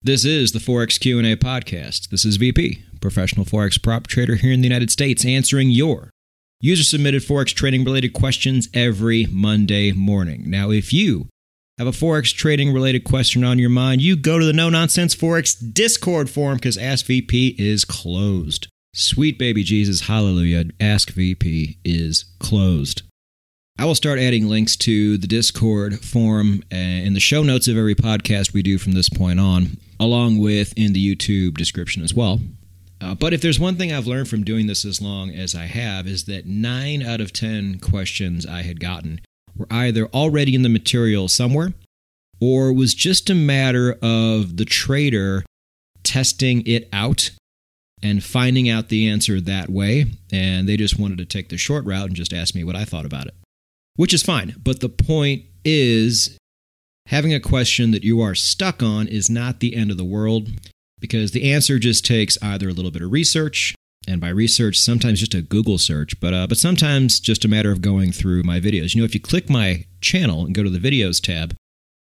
This is the Forex Q&A podcast. This is VP, professional Forex prop trader here in the United States, answering your user-submitted Forex trading-related questions every Monday morning. Now, if you have a Forex trading-related question on your mind, you go to the No Nonsense Forex Discord forum because Ask VP is closed. Sweet baby Jesus, hallelujah, Ask VP is closed. I will start adding links to the Discord forum in the show notes of every podcast we do from this point on, along with in the YouTube description as well. But if there's one thing I've learned from doing this as long as I have is that 9 out of 10 questions I had gotten were either already in the material somewhere or was just a matter of the trader testing it out and finding out the answer that way. And they just wanted to take the short route and just ask me what I thought about it. Which is fine, but the point is having a question that you are stuck on is not the end of the world because the answer just takes either a little bit of research, and by research, sometimes just a Google search, but sometimes just a matter of going through my videos. You know, if you click my channel and go to the videos tab,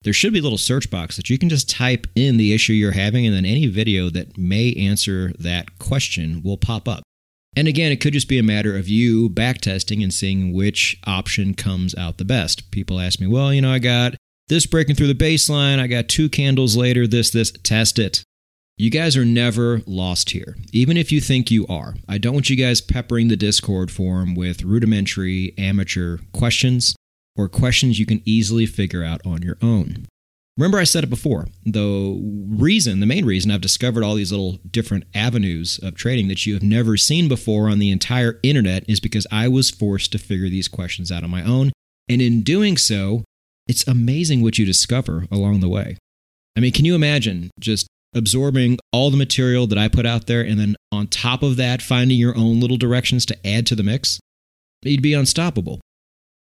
there should be a little search box that you can just type in the issue you're having, and then any video that may answer that question will pop up. And again, it could just be a matter of you backtesting and seeing which option comes out the best. People ask me, well, you know, I got this breaking through the baseline. I got 2 candles later, this, test it. You guys are never lost here, even if you think you are. I don't want you guys peppering the Discord forum with rudimentary amateur questions or questions you can easily figure out on your own. Remember I said it before, the main reason I've discovered all these little different avenues of trading that you have never seen before on the entire internet is because I was forced to figure these questions out on my own. And in doing so, it's amazing what you discover along the way. I mean, can you imagine just absorbing all the material that I put out there and then on top of that, finding your own little directions to add to the mix? You'd be unstoppable.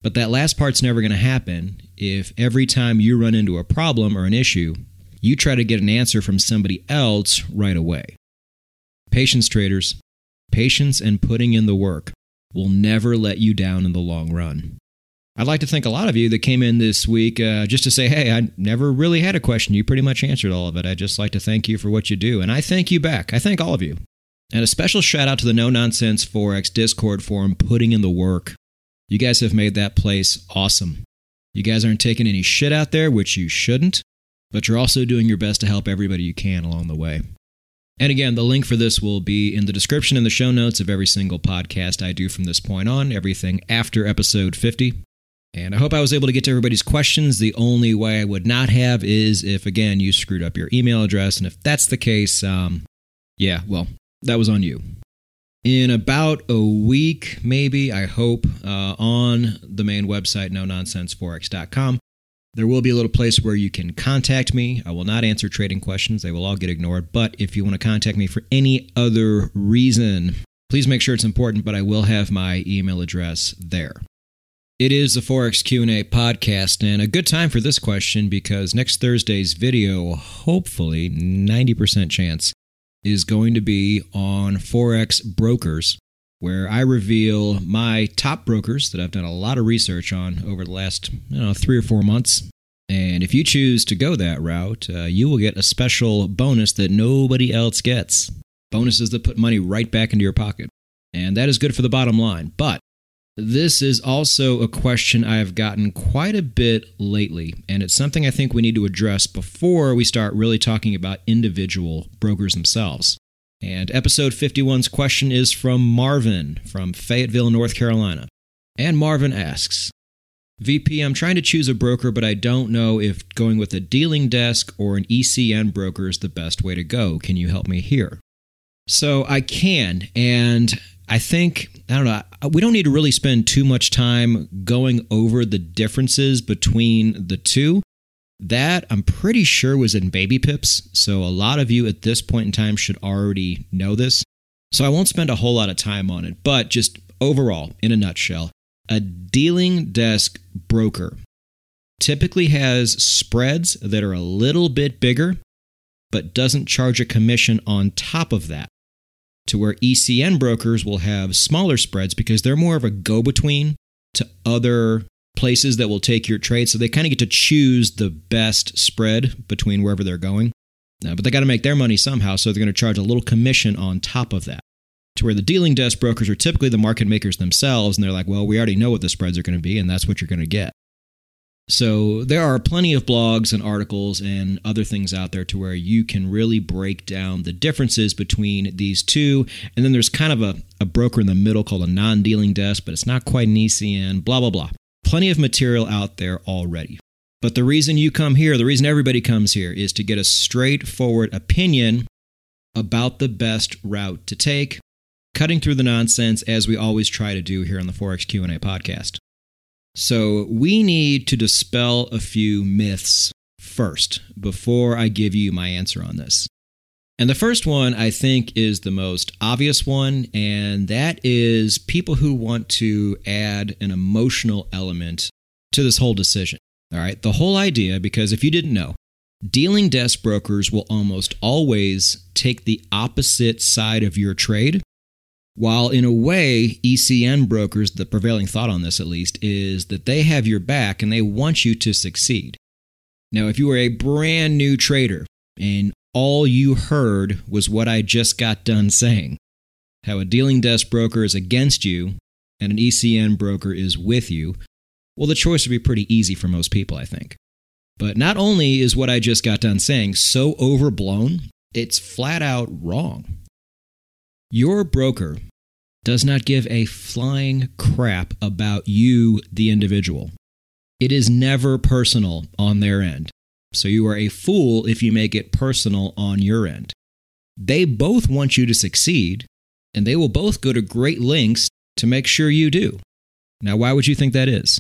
But that last part's never going to happen if every time you run into a problem or an issue, you try to get an answer from somebody else right away. Patience, traders. Patience and putting in the work will never let you down in the long run. I'd like to thank a lot of you that came in this week just to say, hey, I never really had a question. You pretty much answered all of it. I'd just like to thank you for what you do. And I thank you back. I thank all of you. And a special shout out to the No Nonsense Forex Discord forum, putting in the work. You guys have made that place awesome. You guys aren't taking any shit out there, which you shouldn't, but you're also doing your best to help everybody you can along the way. And again, the link for this will be in the description and the show notes of every single podcast I do from this point on, everything after episode 50. And I hope I was able to get to everybody's questions. The only way I would not have is if, again, you screwed up your email address. And if that's the case, that was on you. In about a week, maybe, I hope, on the main website, nononsenseforex.com, there will be a little place where you can contact me. I will not answer trading questions. They will all get ignored. But if you want to contact me for any other reason, please make sure it's important, but I will have my email address there. It is the Forex Q&A podcast, and a good time for this question because next Thursday's video, hopefully 90% chance, is going to be on Forex brokers, where I reveal my top brokers that I've done a lot of research on over the last 3 or 4 months. And if you choose to go that route, you will get a special bonus that nobody else gets. Bonuses that put money right back into your pocket. And that is good for the bottom line. But this is also a question I have gotten quite a bit lately, and it's something I think we need to address before we start really talking about individual brokers themselves. And episode 51's question is from Marvin from Fayetteville, North Carolina. And Marvin asks, VP, I'm trying to choose a broker, but I don't know if going with a dealing desk or an ECN broker is the best way to go. Can you help me here? So I can, and I think, we don't need to really spend too much time going over the differences between the two. That, I'm pretty sure, was in Baby Pips, so a lot of you at this point in time should already know this. So I won't spend a whole lot of time on it, but just overall, in a nutshell, a dealing desk broker typically has spreads that are a little bit bigger, but doesn't charge a commission on top of that. To where ECN brokers will have smaller spreads because they're more of a go-between to other places that will take your trade. So they kind of get to choose the best spread between wherever they're going. But they got to make their money somehow, so they're going to charge a little commission on top of that, to where the dealing desk brokers are typically the market makers themselves, and they're like, well, we already know what the spreads are going to be, and that's what you're going to get. So there are plenty of blogs and articles and other things out there to where you can really break down the differences between these two. And then there's kind of a broker in the middle called a non-dealing desk, but it's not quite an ECN, blah, blah, blah. Plenty of material out there already. But the reason you come here, the reason everybody comes here, is to get a straightforward opinion about the best route to take, cutting through the nonsense as we always try to do here on the Forex Q&A podcast. So we need to dispel a few myths first before I give you my answer on this. And the first one, I think, is the most obvious one, and that is people who want to add an emotional element to this whole decision. All right, the whole idea, because if you didn't know, dealing desk brokers will almost always take the opposite side of your trade. While in a way, ECN brokers, the prevailing thought on this at least, is that they have your back and they want you to succeed. Now, if you were a brand new trader and all you heard was what I just got done saying, how a dealing desk broker is against you and an ECN broker is with you, well, the choice would be pretty easy for most people, I think. But not only is what I just got done saying so overblown, it's flat out wrong. Your broker does not give a flying crap about you, the individual. It is never personal on their end. So you are a fool if you make it personal on your end. They both want you to succeed, and they will both go to great lengths to make sure you do. Now, why would you think that is?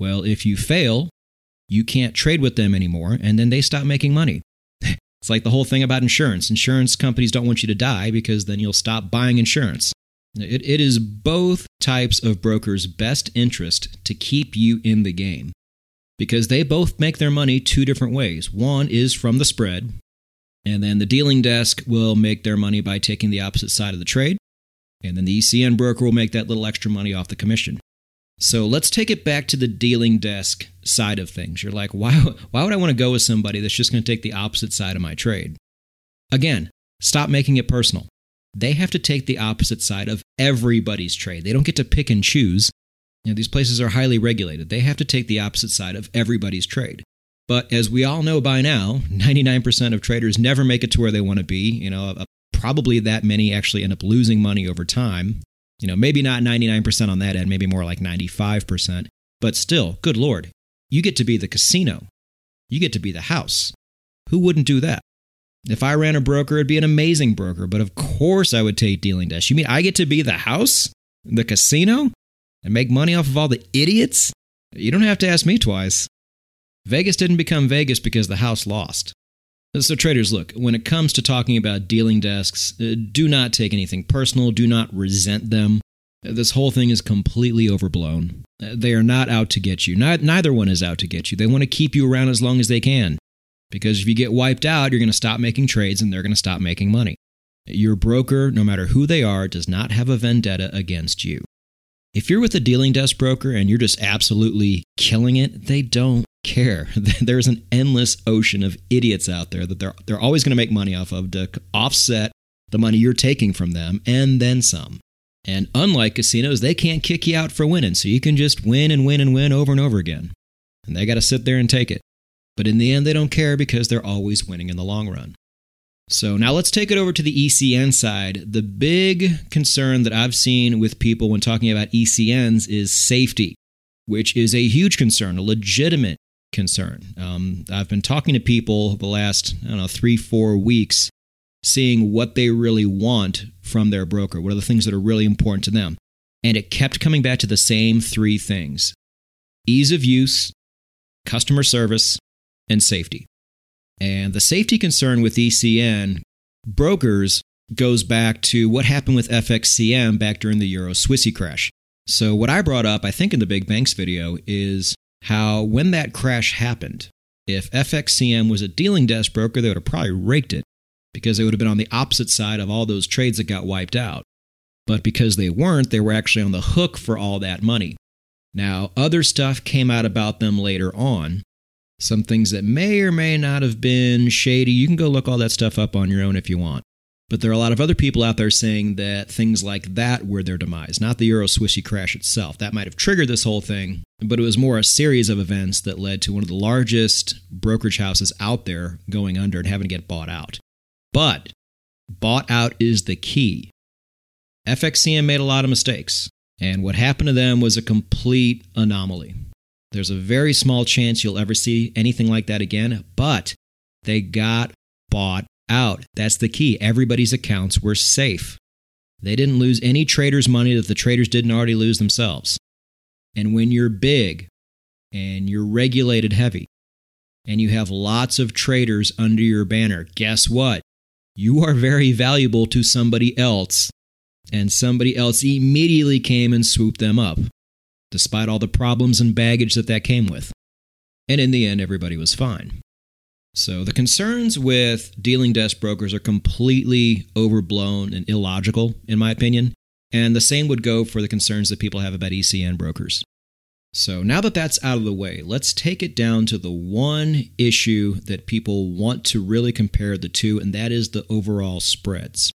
Well, if you fail, you can't trade with them anymore, and then they stop making money. It's like the whole thing about insurance. Insurance companies don't want you to die because then you'll stop buying insurance. It is both types of brokers' best interest to keep you in the game because they both make their money two different ways. One is from the spread, and then the dealing desk will make their money by taking the opposite side of the trade, and then the ECN broker will make that little extra money off the commission. So let's take it back to the dealing desk side of things. You're like, why would I want to go with somebody that's just going to take the opposite side of my trade? Again, stop making it personal. They have to take the opposite side of everybody's trade. They don't get to pick and choose. You know, these places are highly regulated. They have to take the opposite side of everybody's trade. But as we all know by now, 99% of traders never make it to where they want to be. You know, probably that many actually end up losing money over time. You know, maybe not 99% on that end, maybe more like 95%. But still, good Lord, you get to be the casino. You get to be the house. Who wouldn't do that? If I ran a broker, it'd be an amazing broker. But of course I would take dealing desk. You mean I get to be the house, the casino, and make money off of all the idiots? You don't have to ask me twice. Vegas didn't become Vegas because the house lost. So traders, look, when it comes to talking about dealing desks, do not take anything personal. Do not resent them. This whole thing is completely overblown. They are not out to get you. Neither one is out to get you. They want to keep you around as long as they can. Because if you get wiped out, you're going to stop making trades and they're going to stop making money. Your broker, no matter who they are, does not have a vendetta against you. If you're with a dealing desk broker and you're just absolutely killing it, they don't care. There's an endless ocean of idiots out there that they're always going to make money off of to offset the money you're taking from them and then some. And unlike casinos, they can't kick you out for winning, so you can just win and win and win over and over again. And they got to sit there and take it. But in the end, they don't care because they're always winning in the long run. So now let's take it over to the ECN side. The big concern that I've seen with people when talking about ECNs is safety, which is a huge concern, a legitimate concern. I've been talking to people the last, 3-4 weeks, seeing what they really want from their broker. What are the things that are really important to them? And it kept coming back to the same three things: ease of use, customer service, and safety. And the safety concern with ECN brokers goes back to what happened with FXCM back during the Euro Swissie crash. So what I brought up, I think in the Big Banks video, is how when that crash happened, if FXCM was a dealing desk broker, they would have probably raked it because they would have been on the opposite side of all those trades that got wiped out. But because they weren't, they were actually on the hook for all that money. Now, other stuff came out about them later on, some things that may or may not have been shady. You can go look all that stuff up on your own if you want. But there are a lot of other people out there saying that things like that were their demise, not the Euro Swissie crash itself. That might have triggered this whole thing, but it was more a series of events that led to one of the largest brokerage houses out there going under and having to get bought out. But bought out is the key. FXCM made a lot of mistakes, and what happened to them was a complete anomaly. There's a very small chance you'll ever see anything like that again, but they got bought out. That's the key. Everybody's accounts were safe. They didn't lose any traders' money that the traders didn't already lose themselves. And when you're big and you're regulated heavy and you have lots of traders under your banner, guess what? You are very valuable to somebody else, and somebody else immediately came and swooped them up, despite all the problems and baggage that came with. And in the end, everybody was fine. So the concerns with dealing desk brokers are completely overblown and illogical, in my opinion. And the same would go for the concerns that people have about ECN brokers. So now that that's out of the way, let's take it down to the one issue that people want to really compare the two, and that is the overall spreads.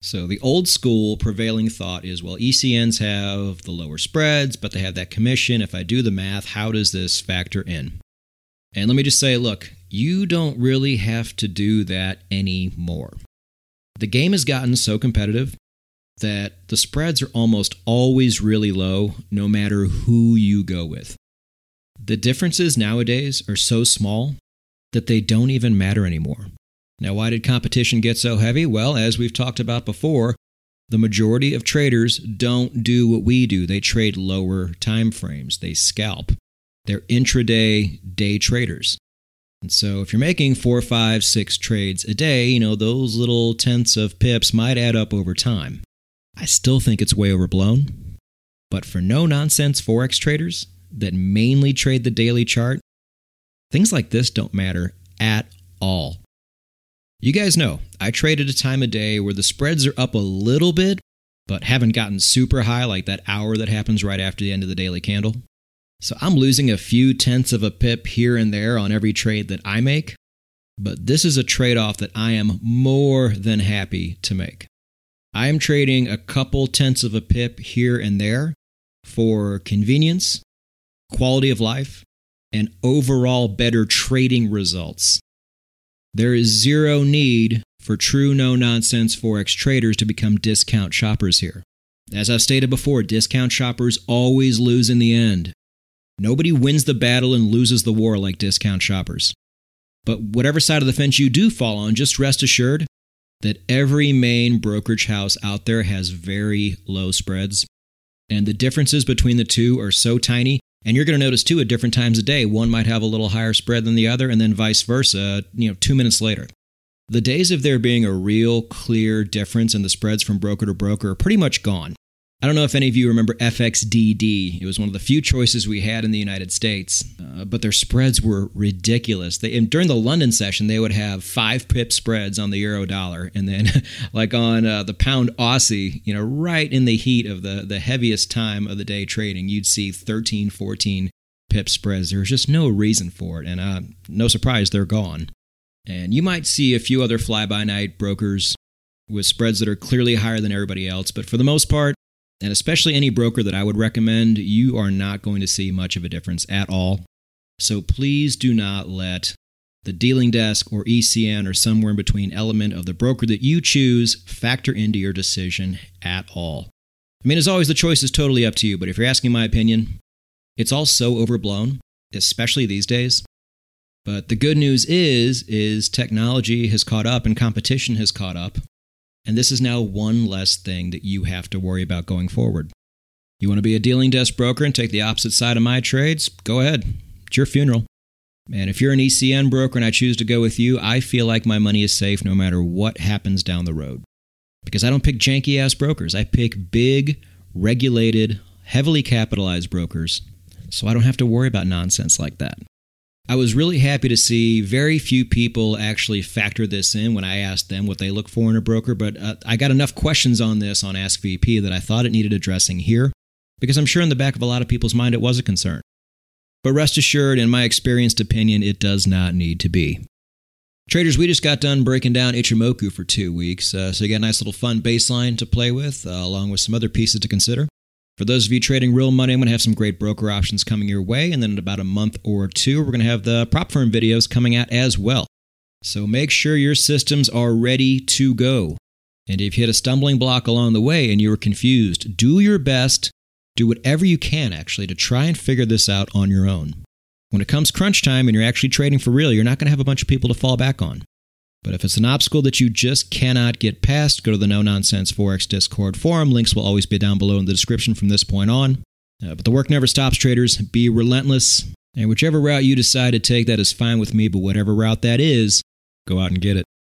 So the old school prevailing thought is, well, ECNs have the lower spreads, but they have that commission. If I do the math, how does this factor in? And let me just say, look, you don't really have to do that anymore. The game has gotten so competitive that the spreads are almost always really low, no matter who you go with. The differences nowadays are so small that they don't even matter anymore. Now, why did competition get so heavy? Well, as we've talked about before, the majority of traders don't do what we do. They trade lower time frames. They scalp. They're intraday day traders. And so if you're making 4, 5, 6 trades a day, you know, those little tenths of pips might add up over time. I still think it's way overblown. But for no-nonsense Forex traders that mainly trade the daily chart, things like this don't matter at all. You guys know, I trade at a time of day where the spreads are up a little bit, but haven't gotten super high like that hour that happens right after the end of the daily candle. So I'm losing a few tenths of a pip here and there on every trade that I make, but this is a trade-off that I am more than happy to make. I am trading a couple tenths of a pip here and there for convenience, quality of life, and overall better trading results. There is zero need for true no-nonsense Forex traders to become discount shoppers here. As I've stated before, discount shoppers always lose in the end. Nobody wins the battle and loses the war like discount shoppers. But whatever side of the fence you do fall on, just rest assured that every main brokerage house out there has very low spreads. And the differences between the two are so tiny. And you're going to notice, too, at different times a day, one might have a little higher spread than the other, and then vice versa, 2 minutes later. The days of there being a real clear difference in the spreads from broker to broker are pretty much gone. I don't know if any of you remember FXDD. It was one of the few choices we had in the United States, but their spreads were ridiculous. And during the London session, they would have 5-pip spreads on the euro dollar, and then like on the pound Aussie, right in the heat of the heaviest time of the day trading, you'd see 13, 14-pip spreads. There's just no reason for it, and no surprise, they're gone. And you might see a few other fly-by-night brokers with spreads that are clearly higher than everybody else, but for the most part, and especially any broker that I would recommend, you are not going to see much of a difference at all. So please do not let the dealing desk or ECN or somewhere in between element of the broker that you choose factor into your decision at all. I mean, as always, the choice is totally up to you, but if you're asking my opinion, it's all so overblown, especially these days. But the good news is technology has caught up and competition has caught up. And this is now one less thing that you have to worry about going forward. You want to be a dealing desk broker and take the opposite side of my trades? Go ahead. It's your funeral. And if you're an ECN broker and I choose to go with you, I feel like my money is safe no matter what happens down the road. Because I don't pick janky-ass brokers. I pick big, regulated, heavily capitalized brokers. So I don't have to worry about nonsense like that. I was really happy to see very few people actually factor this in when I asked them what they look for in a broker, but I got enough questions on this on Ask VP that I thought it needed addressing here, because I'm sure in the back of a lot of people's mind it was a concern. but rest assured, in my experienced opinion, it does not need to be. Traders, we just got done breaking down Ichimoku for 2 weeks, so you got a nice little fun baseline to play with, along with some other pieces to consider. For those of you trading real money, I'm going to have some great broker options coming your way, and then in about a month or two, we're going to have the prop firm videos coming out as well. So make sure your systems are ready to go. And if you hit a stumbling block along the way and you were confused, do your best, do whatever you can actually to try and figure this out on your own. When it comes crunch time and you're actually trading for real, you're not going to have a bunch of people to fall back on. But if it's an obstacle that you just cannot get past, go to the No Nonsense Forex Discord forum. Links will always be down below in the description from this point on. But the work never stops, traders. Be relentless. And whichever route you decide to take, that is fine with me. But whatever route that is, go out and get it.